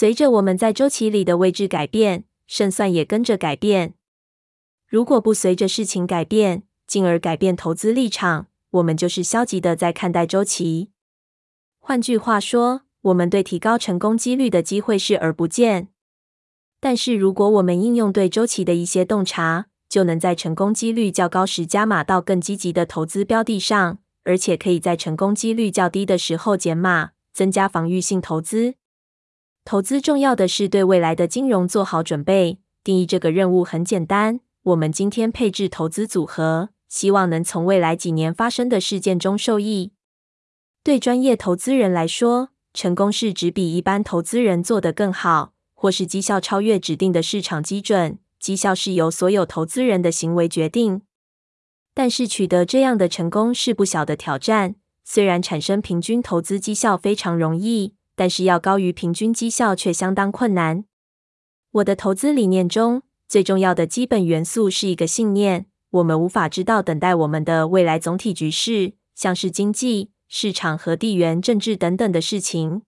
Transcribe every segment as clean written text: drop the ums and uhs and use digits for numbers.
随着我们在周期里的位置改变，胜算也跟着改变。如果不随着事情改变，进而改变投资立场，我们就是消极的在看待周期。换句话说，我们对提高成功几率的机会视而不见。但是如果我们应用对周期的一些洞察，就能在成功几率较高时加码到更积极的投资标的上，而且可以在成功几率较低的时候减码，增加防御性投资。投资重要的是对未来的金融做好准备。定义这个任务很简单，我们今天配置投资组合，希望能从未来几年发生的事件中受益。对专业投资人来说，成功是指比一般投资人做得更好，或是绩效超越指定的市场基准。绩效是由所有投资人的行为决定，但是取得这样的成功是不小的挑战。虽然产生平均投资绩效非常容易，但是要高于平均绩效却相当困难。我的投资理念中，最重要的基本元素是一个信念：我们无法知道等待我们的未来总体局势，像是经济、市场和地缘政治等等的事情。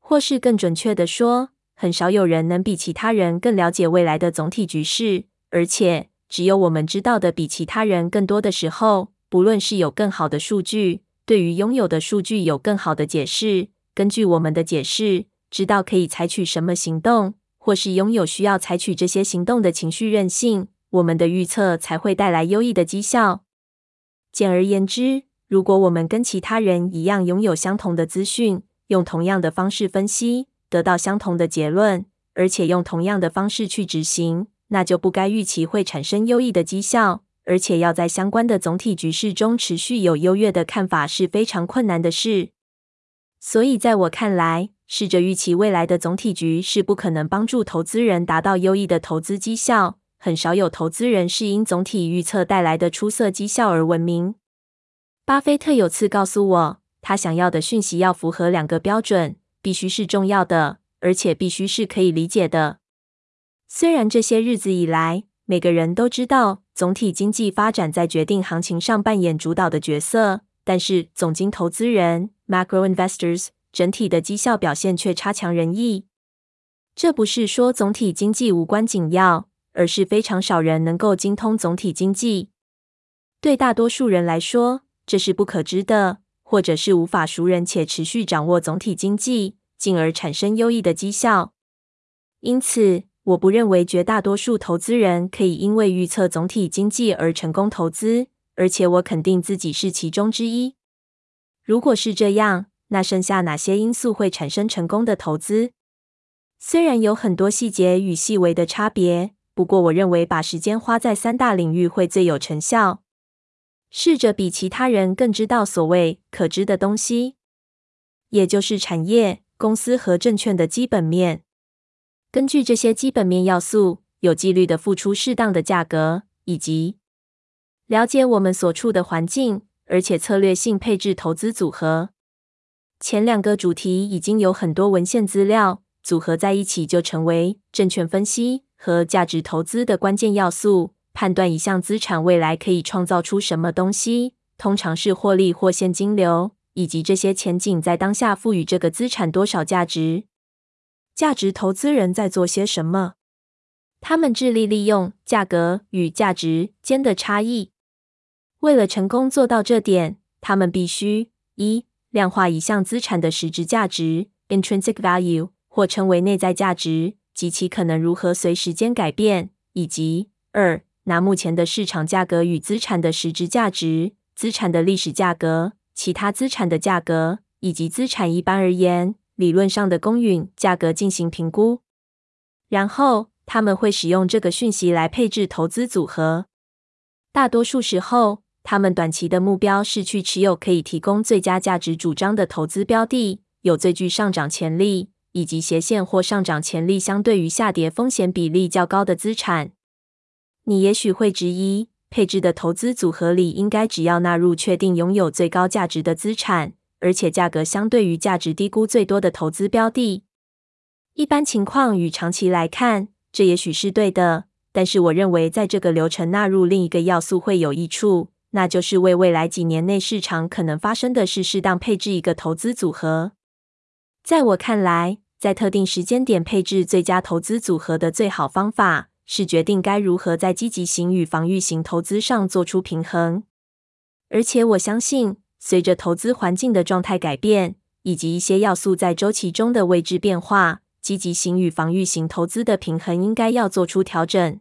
或是更准确地说，很少有人能比其他人更了解未来的总体局势，而且只有我们知道的比其他人更多的时候，不论是有更好的数据，对于拥有的数据有更好的解释，根据我们的解释，知道可以采取什么行动，或是拥有需要采取这些行动的情绪韧性，我们的预测才会带来优异的绩效。简而言之，如果我们跟其他人一样拥有相同的资讯，用同样的方式分析，得到相同的结论，而且用同样的方式去执行，那就不该预期会产生优异的绩效，而且要在相关的总体局势中持续有优越的看法是非常困难的事。所以在我看来，试着预期未来的总体局是不可能帮助投资人达到优异的投资绩效。很少有投资人是因总体预测带来的出色绩效而闻名。巴菲特有次告诉我，他想要的讯息要符合两个标准，必须是重要的，而且必须是可以理解的。虽然这些日子以来，每个人都知道总体经济发展在决定行情上扮演主导的角色，但是总经投资人 （macro investors） 整体的绩效表现却差强人意。这不是说总体经济无关紧要，而是非常少人能够精通总体经济。对大多数人来说，这是不可知的，或者是无法熟人且持续掌握总体经济，进而产生优异的绩效。因此，我不认为绝大多数投资人可以因为预测总体经济而成功投资，而且我肯定自己是其中之一。如果是这样，那剩下哪些因素会产生成功的投资？虽然有很多细节与细微的差别，不过我认为把时间花在三大领域会最有成效。试着比其他人更知道所谓可知的东西，也就是产业、公司和证券的基本面。根据这些基本面要素，有纪律地付出适当的价格，以及了解我们所处的环境，而且策略性配置投资组合。前两个主题已经有很多文献资料，组合在一起就成为证券分析和价值投资的关键要素。判断一项资产未来可以创造出什么东西，通常是获利或现金流，以及这些前景在当下赋予这个资产多少价值。价值投资人在做些什么？他们致力利用价格与价值间的差异。为了成功做到这点，他们必须：一、量化一项资产的实质价值 （intrinsic value） 或称为内在价值，及其可能如何随时间改变；以及二、拿目前的市场价格与资产的实质价值、资产的历史价格、其他资产的价格，以及资产一般而言理论上的公允价格进行评估。然后，他们会使用这个讯息来配置投资组合。大多数时候，他们短期的目标是去持有可以提供最佳价值主张的投资标的，有最具上涨潜力，以及斜线或上涨潜力相对于下跌风险比例较高的资产。你也许会质疑，配置的投资组合里应该只要纳入确定拥有最高价值的资产，而且价格相对于价值低估最多的投资标的。一般情况与长期来看，这也许是对的，但是我认为在这个流程纳入另一个要素会有益处，那就是为未来几年内市场可能发生的事适当配置一个投资组合。在我看来，在特定时间点配置最佳投资组合的最好方法，是决定该如何在积极型与防御型投资上做出平衡。而且我相信，随着投资环境的状态改变，以及一些要素在周期中的位置变化，积极型与防御型投资的平衡应该要做出调整。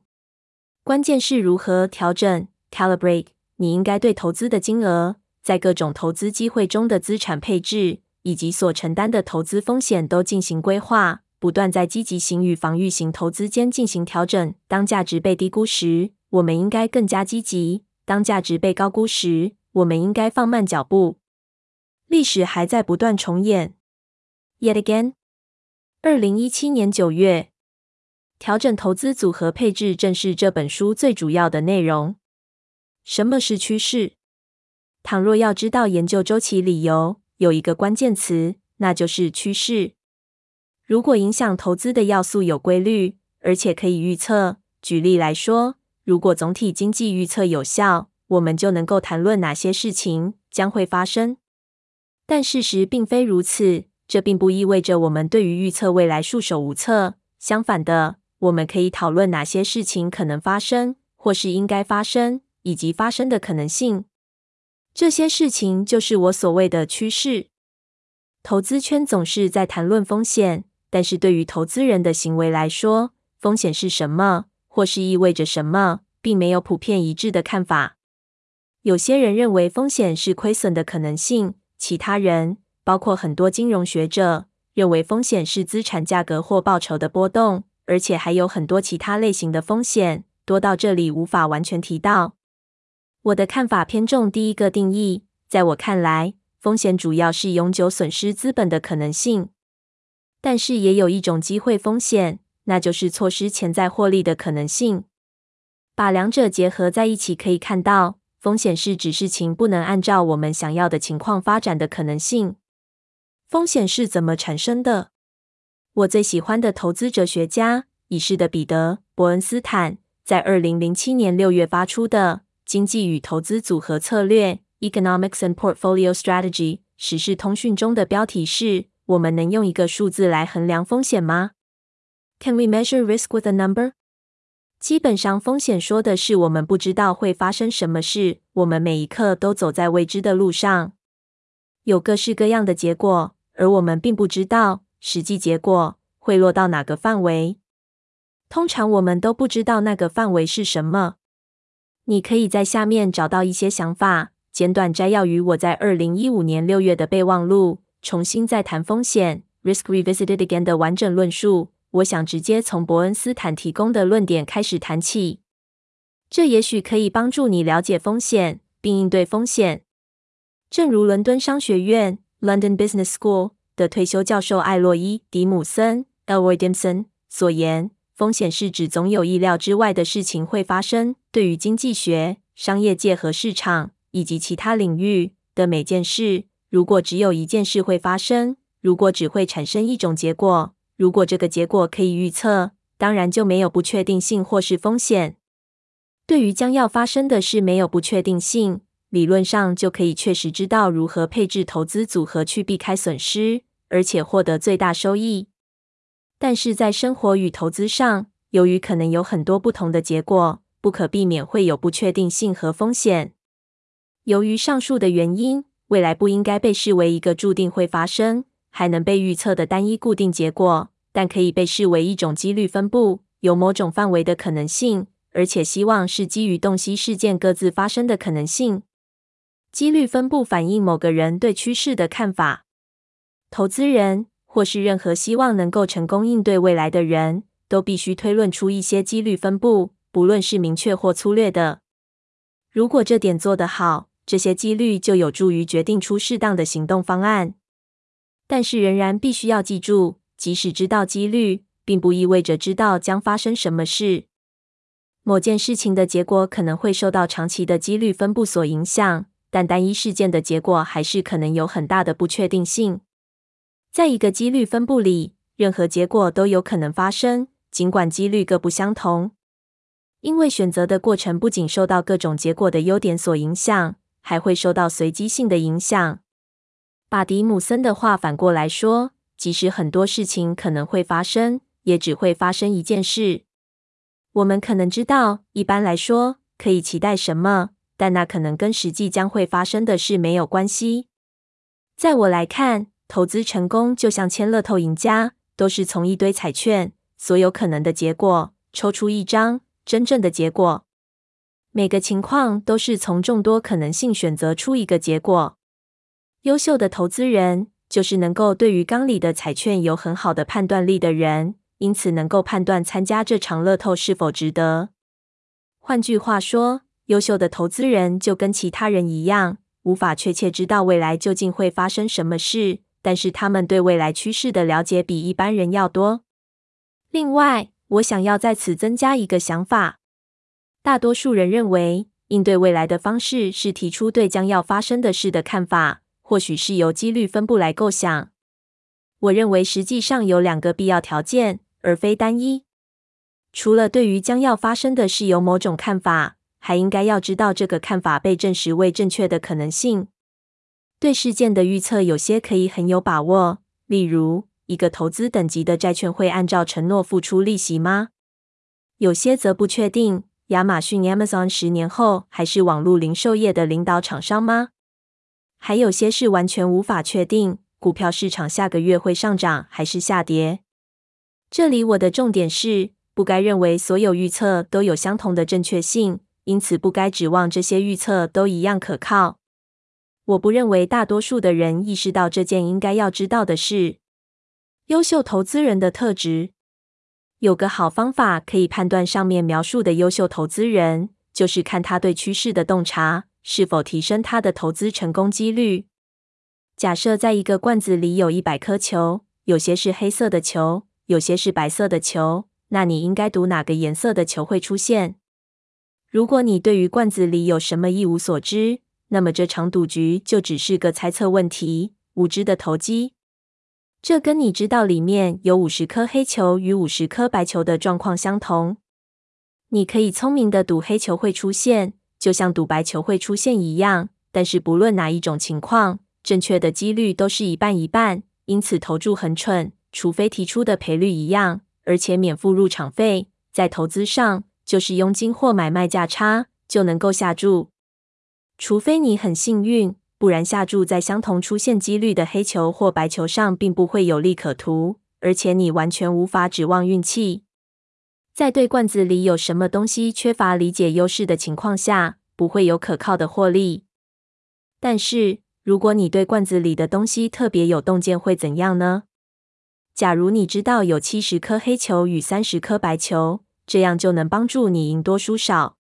关键是如何调整 （calibrate） 你应该对投资的金额、在各种投资机会中的资产配置，以及所承担的投资风险都进行规划，不断在积极型与防御型投资间进行调整。当价值被低估时，我们应该更加积极；当价值被高估时，我们应该放慢脚步。历史还在不断重演。Yet again， 2017年9月，调整投资组合配置正是这本书最主要的内容。什么是趋势？倘若要知道研究周期理由，有一个关键词，那就是趋势。如果影响投资的要素有规律，而且可以预测，举例来说，如果总体经济预测有效，我们就能够谈论哪些事情将会发生。但事实并非如此，这并不意味着我们对于预测未来束手无策。相反的，我们可以讨论哪些事情可能发生，或是应该发生，以及发生的可能性。这些事情就是我所谓的趋势。投资圈总是在谈论风险，但是对于投资人的行为来说，风险是什么，或是意味着什么，并没有普遍一致的看法。有些人认为风险是亏损的可能性，其他人，包括很多金融学者，认为风险是资产价格或报酬的波动，而且还有很多其他类型的风险，多到这里无法完全提到。我的看法偏重第一个定义，在我看来，风险主要是永久损失资本的可能性。但是也有一种机会风险，那就是错失潜在获利的可能性。把两者结合在一起，可以看到风险是指事情不能按照我们想要的情况发展的可能性。风险是怎么产生的？我最喜欢的投资哲学家已逝的彼得·伯恩斯坦在2007年6月发出的《经济与投资组合策略 Economics and Portfolio Strategy》时事通讯中的标题是：我们能用一个数字来衡量风险吗？ Can we measure risk with a number？基本上，风险说的是我们不知道会发生什么事，我们每一刻都走在未知的路上，有各式各样的结果，而我们并不知道实际结果会落到哪个范围。通常我们都不知道那个范围是什么。你可以在下面找到一些想法，简短摘要于我在2015年6月的备忘录，重新再谈风险 Risk Revisited Again 的完整论述。我想直接从伯恩斯坦提供的论点开始谈起，这也许可以帮助你了解风险并应对风险。正如伦敦商学院 London Business School 的退休教授艾洛伊·迪姆森 Elroy Dimson 所言，风险是指总有意料之外的事情会发生，对于经济学、商业界和市场以及其他领域的每件事，如果只有一件事会发生，如果只会产生一种结果，如果这个结果可以预测，当然就没有不确定性或是风险。对于将要发生的事没有不确定性，理论上就可以确实知道如何配置投资组合去避开损失，而且获得最大收益。但是在生活与投资上，由于可能有很多不同的结果，不可避免会有不确定性和风险。由于上述的原因，未来不应该被视为一个注定会发生还能被预测的单一固定结果，但可以被视为一种几率分布，有某种范围的可能性，而且希望是基于洞悉事件各自发生的可能性。几率分布反映某个人对趋势的看法。投资人，或是任何希望能够成功应对未来的人，都必须推论出一些几率分布，不论是明确或粗略的。如果这点做得好，这些几率就有助于决定出适当的行动方案。但是仍然必须要记住，即使知道几率，并不意味着知道将发生什么事。某件事情的结果可能会受到长期的几率分布所影响，但单一事件的结果还是可能有很大的不确定性。在一个几率分布里，任何结果都有可能发生，尽管几率各不相同。因为选择的过程不仅受到各种结果的优点所影响，还会受到随机性的影响。把迪姆森的话反过来说，即使很多事情可能会发生，也只会发生一件事。我们可能知道，一般来说，可以期待什么，但那可能跟实际将会发生的事没有关系。在我来看，投资成功就像签乐透赢家，都是从一堆彩券，所有可能的结果，抽出一张，真正的结果。每个情况都是从众多可能性选择出一个结果。优秀的投资人就是能够对于缸里的彩券有很好的判断力的人，因此能够判断参加这场乐透是否值得。换句话说，优秀的投资人就跟其他人一样，无法确切知道未来究竟会发生什么事，但是他们对未来趋势的了解比一般人要多。另外，我想要在此增加一个想法。大多数人认为，应对未来的方式是提出对将要发生的事的看法，或许是由几率分布来构想。我认为实际上有两个必要条件，而非单一。除了对于将要发生的事有某种看法，还应该要知道这个看法被证实为正确的可能性。对事件的预测有些可以很有把握，例如，一个投资等级的债券会按照承诺付出利息吗？有些则不确定，亚马逊 Amazon 10年后还是网络零售业的领导厂商吗？还有些是完全无法确定，股票市场下个月会上涨还是下跌。这里我的重点是，不该认为所有预测都有相同的正确性，因此不该指望这些预测都一样可靠。我不认为大多数的人意识到这件应该要知道的事。优秀投资人的特质。有个好方法可以判断上面描述的优秀投资人，就是看他对趋势的洞察，是否提升他的投资成功几率。假设在一个罐子里有100颗球，有些是黑色的球，有些是白色的球，那你应该赌哪个颜色的球会出现。如果你对于罐子里有什么一无所知，那么这场赌局就只是个猜测问题，无知的投机。这跟你知道里面有50颗黑球与50颗白球的状况相同。你可以聪明的赌黑球会出现，就像赌白球会出现一样，但是不论哪一种情况，正确的几率都是一半一半，因此投注很蠢，除非提出的赔率一样，而且免付入场费。在投资上，就是佣金或买卖价差就能够下注。除非你很幸运，不然下注在相同出现几率的黑球或白球上并不会有利可图，而且你完全无法指望运气。在对罐子里有什么东西缺乏理解优势的情况下，不会有可靠的获利。但是，如果你对罐子里的东西特别有洞见，会怎样呢？假如你知道有70颗黑球与30颗白球，这样就能帮助你赢多输少。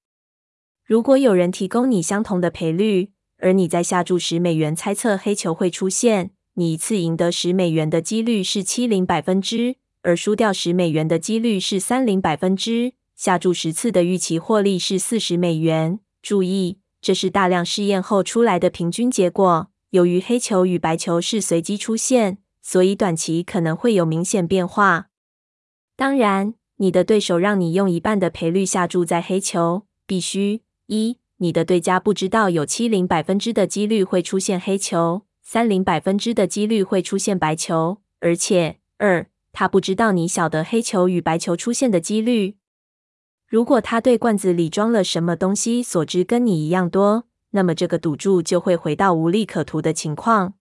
如果有人提供你相同的赔率，而你在下注$10猜测黑球会出现，你一次赢得$10的几率是70%，而输掉$10的几率是30%。下注10次的预期获利是$40。注意，这是大量试验后出来的平均结果。由于黑球与白球是随机出现，所以短期可能会有明显变化。当然，你的对手让你用一半的赔率下注在黑球，必须一。你的对家不知道有70%的几率会出现黑球，30%的几率会出现白球，而且二，他不知道你晓得黑球与白球出现的几率。如果他对罐子里装了什么东西所知跟你一样多，那么这个赌注就会回到无利可图的情况。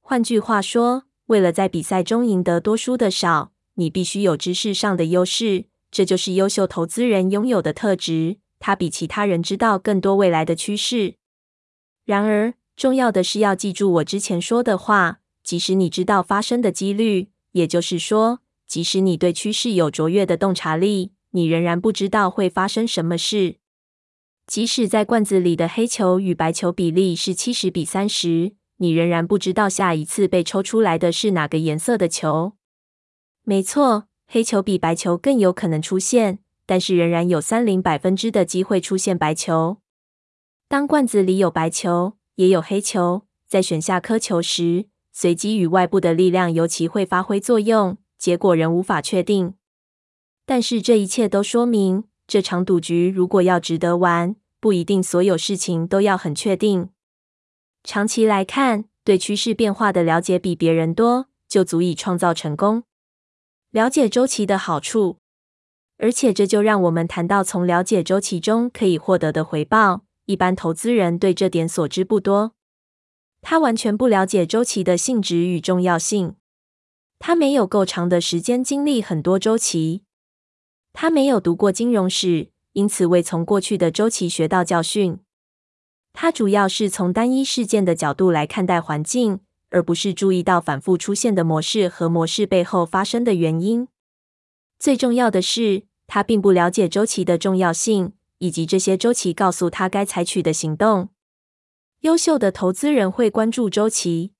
换句话说，为了在比赛中赢得多输的少，你必须有知识上的优势，这就是优秀投资人拥有的特质。他比其他人知道更多未来的趋势。然而，重要的是要记住我之前说的话，即使你知道发生的几率，也就是说，即使你对趋势有卓越的洞察力，你仍然不知道会发生什么事。即使在罐子里的黑球与白球比例是70比30，你仍然不知道下一次被抽出来的是哪个颜色的球。没错，黑球比白球更有可能出现，但是仍然有30%的机会出现白球。当罐子里有白球，也有黑球，在选下颗球时，随机与外部的力量尤其会发挥作用，结果仍无法确定。但是这一切都说明，这场赌局如果要值得玩，不一定所有事情都要很确定。长期来看，对趋势变化的了解比别人多，就足以创造成功。了解周期的好处，而且这就让我们谈到从了解周期中可以获得的回报。一般投资人对这点所知不多，他完全不了解周期的性质与重要性。他没有够长的时间经历很多周期，他没有读过金融史，因此未从过去的周期学到教训。他主要是从单一事件的角度来看待环境，而不是注意到反复出现的模式和模式背后发生的原因。最重要的是，他并不了解周期的重要性，以及这些周期告诉他该采取的行动。优秀的投资人会关注周期，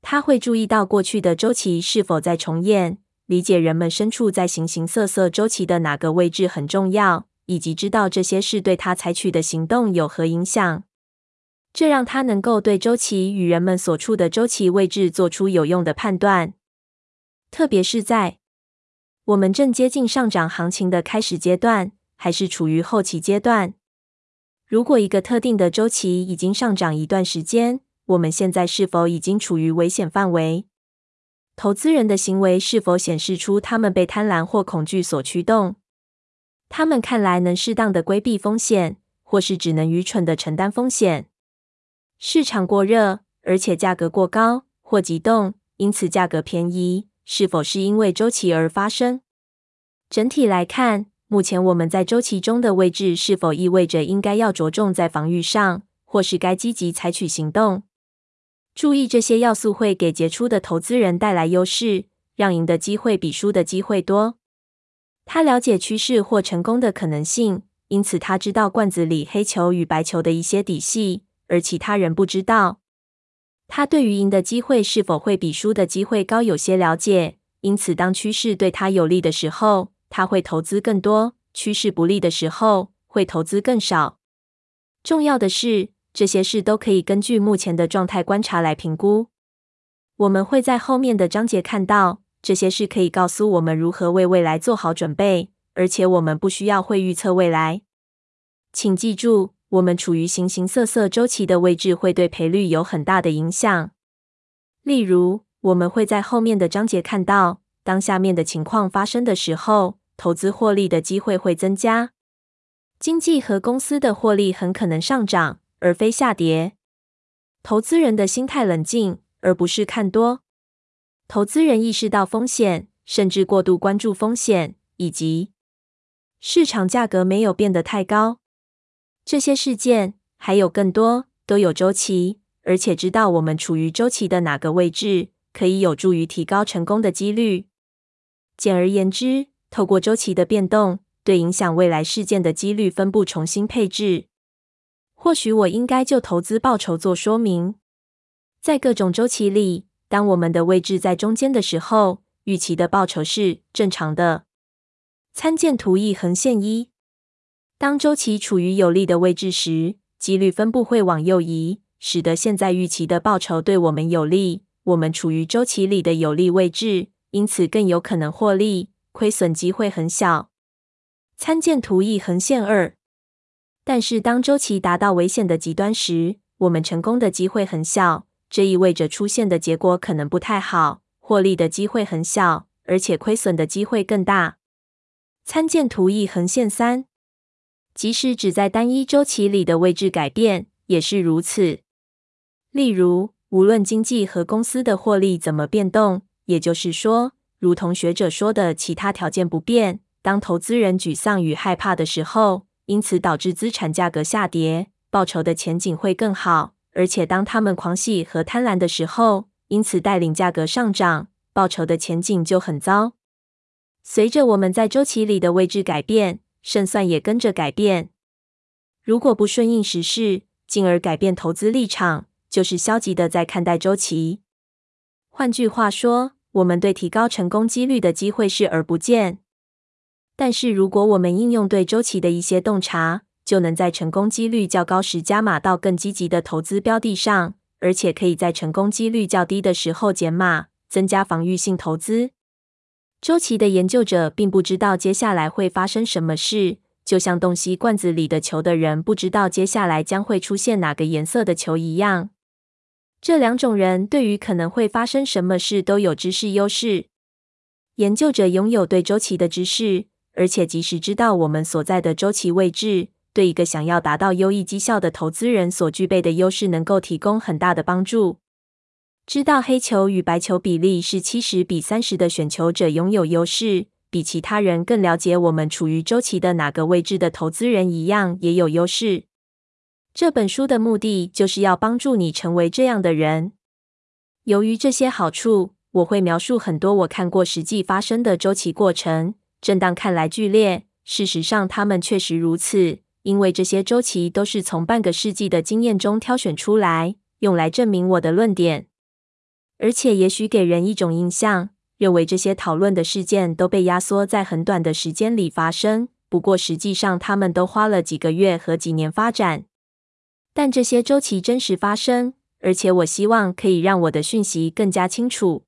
他会注意到过去的周期是否在重演，理解人们身处在形形色色周期的哪个位置很重要，以及知道这些事对他采取的行动有何影响。这让他能够对周期与人们所处的周期位置做出有用的判断。特别是在我们正接近上涨行情的开始阶段，还是处于后期阶段。如果一个特定的周期已经上涨一段时间，我们现在是否已经处于危险范围？投资人的行为是否显示出他们被贪婪或恐惧所驱动？他们看来能适当的规避风险，或是只能愚蠢的承担风险。市场过热，而且价格过高或急动，因此价格便宜，是否是因为周期而发生？整体来看，目前我们在周期中的位置是否意味着应该要着重在防御上，或是该积极采取行动？注意这些要素会给杰出的投资人带来优势，让赢的机会比输的机会多。他了解趋势或成功的可能性，因此他知道罐子里黑球与白球的一些底细，而其他人不知道。他对于赢的机会是否会比输的机会高有些了解，因此当趋势对他有利的时候，他会投资更多；趋势不利的时候，会投资更少。重要的是，这些事都可以根据目前的状态观察来评估。我们会在后面的章节看到，这些事可以告诉我们如何为未来做好准备，而且我们不需要会预测未来。请记住，我们处于形形色色周期的位置会对赔率有很大的影响。例如，我们会在后面的章节看到，当下面的情况发生的时候，投资获利的机会会增加。经济和公司的获利很可能上涨而非下跌。投资人的心态冷静，而不是看多。投资人意识到风险，甚至过度关注风险，以及市场价格没有变得太高。这些事件，还有更多，都有周期，而且知道我们处于周期的哪个位置，可以有助于提高成功的几率。简而言之，透过周期的变动，对影响未来事件的几率分布重新配置。或许我应该就投资报酬做说明。在各种周期里，当我们的位置在中间的时候，预期的报酬是正常的。参见图一横线一。当周期处于有利的位置时，几率分布会往右移，使得现在预期的报酬对我们有利。我们处于周期里的有利位置，因此更有可能获利，亏损机会很小。参见图一横线二。但是当周期达到危险的极端时，我们成功的机会很小，这意味着出现的结果可能不太好，获利的机会很小，而且亏损的机会更大。参见图一横线3。即使只在单一周期里的位置改变也是如此。例如，无论经济和公司的获利怎么变动，也就是说，如同学者说的，其他条件不变，当投资人沮丧与害怕的时候，因此导致资产价格下跌，报酬的前景会更好。而且当他们狂喜和贪婪的时候，因此带领价格上涨，报酬的前景就很糟。随着我们在周期里的位置改变，胜算也跟着改变。如果不顺应时势，进而改变投资立场，就是消极的在看待周期。换句话说，我们对提高成功几率的机会视而不见。但是如果我们应用对周期的一些洞察，就能在成功几率较高时加码到更积极的投资标的上，而且可以在成功几率较低的时候减码，增加防御性投资。周期的研究者并不知道接下来会发生什么事，就像洞悉罐子里的球的人不知道接下来将会出现哪个颜色的球一样。这两种人对于可能会发生什么事都有知识优势。研究者拥有对周期的知识，而且及时知道我们所在的周期位置，对一个想要达到优异绩效的投资人所具备的优势能够提供很大的帮助。知道黑球与白球比例是70:30的选球者拥有优势，比其他人更了解我们处于周期的哪个位置的投资人一样也有优势。这本书的目的就是要帮助你成为这样的人。由于这些好处，我会描述很多我看过实际发生的周期过程，震荡看来剧烈，事实上它们确实如此，因为这些周期都是从半个世纪的经验中挑选出来，用来证明我的论点。而且也许给人一种印象，认为这些讨论的事件都被压缩在很短的时间里发生，不过实际上它们都花了几个月和几年发展。但这些周期真实发生，而且我希望可以让我的讯息更加清楚。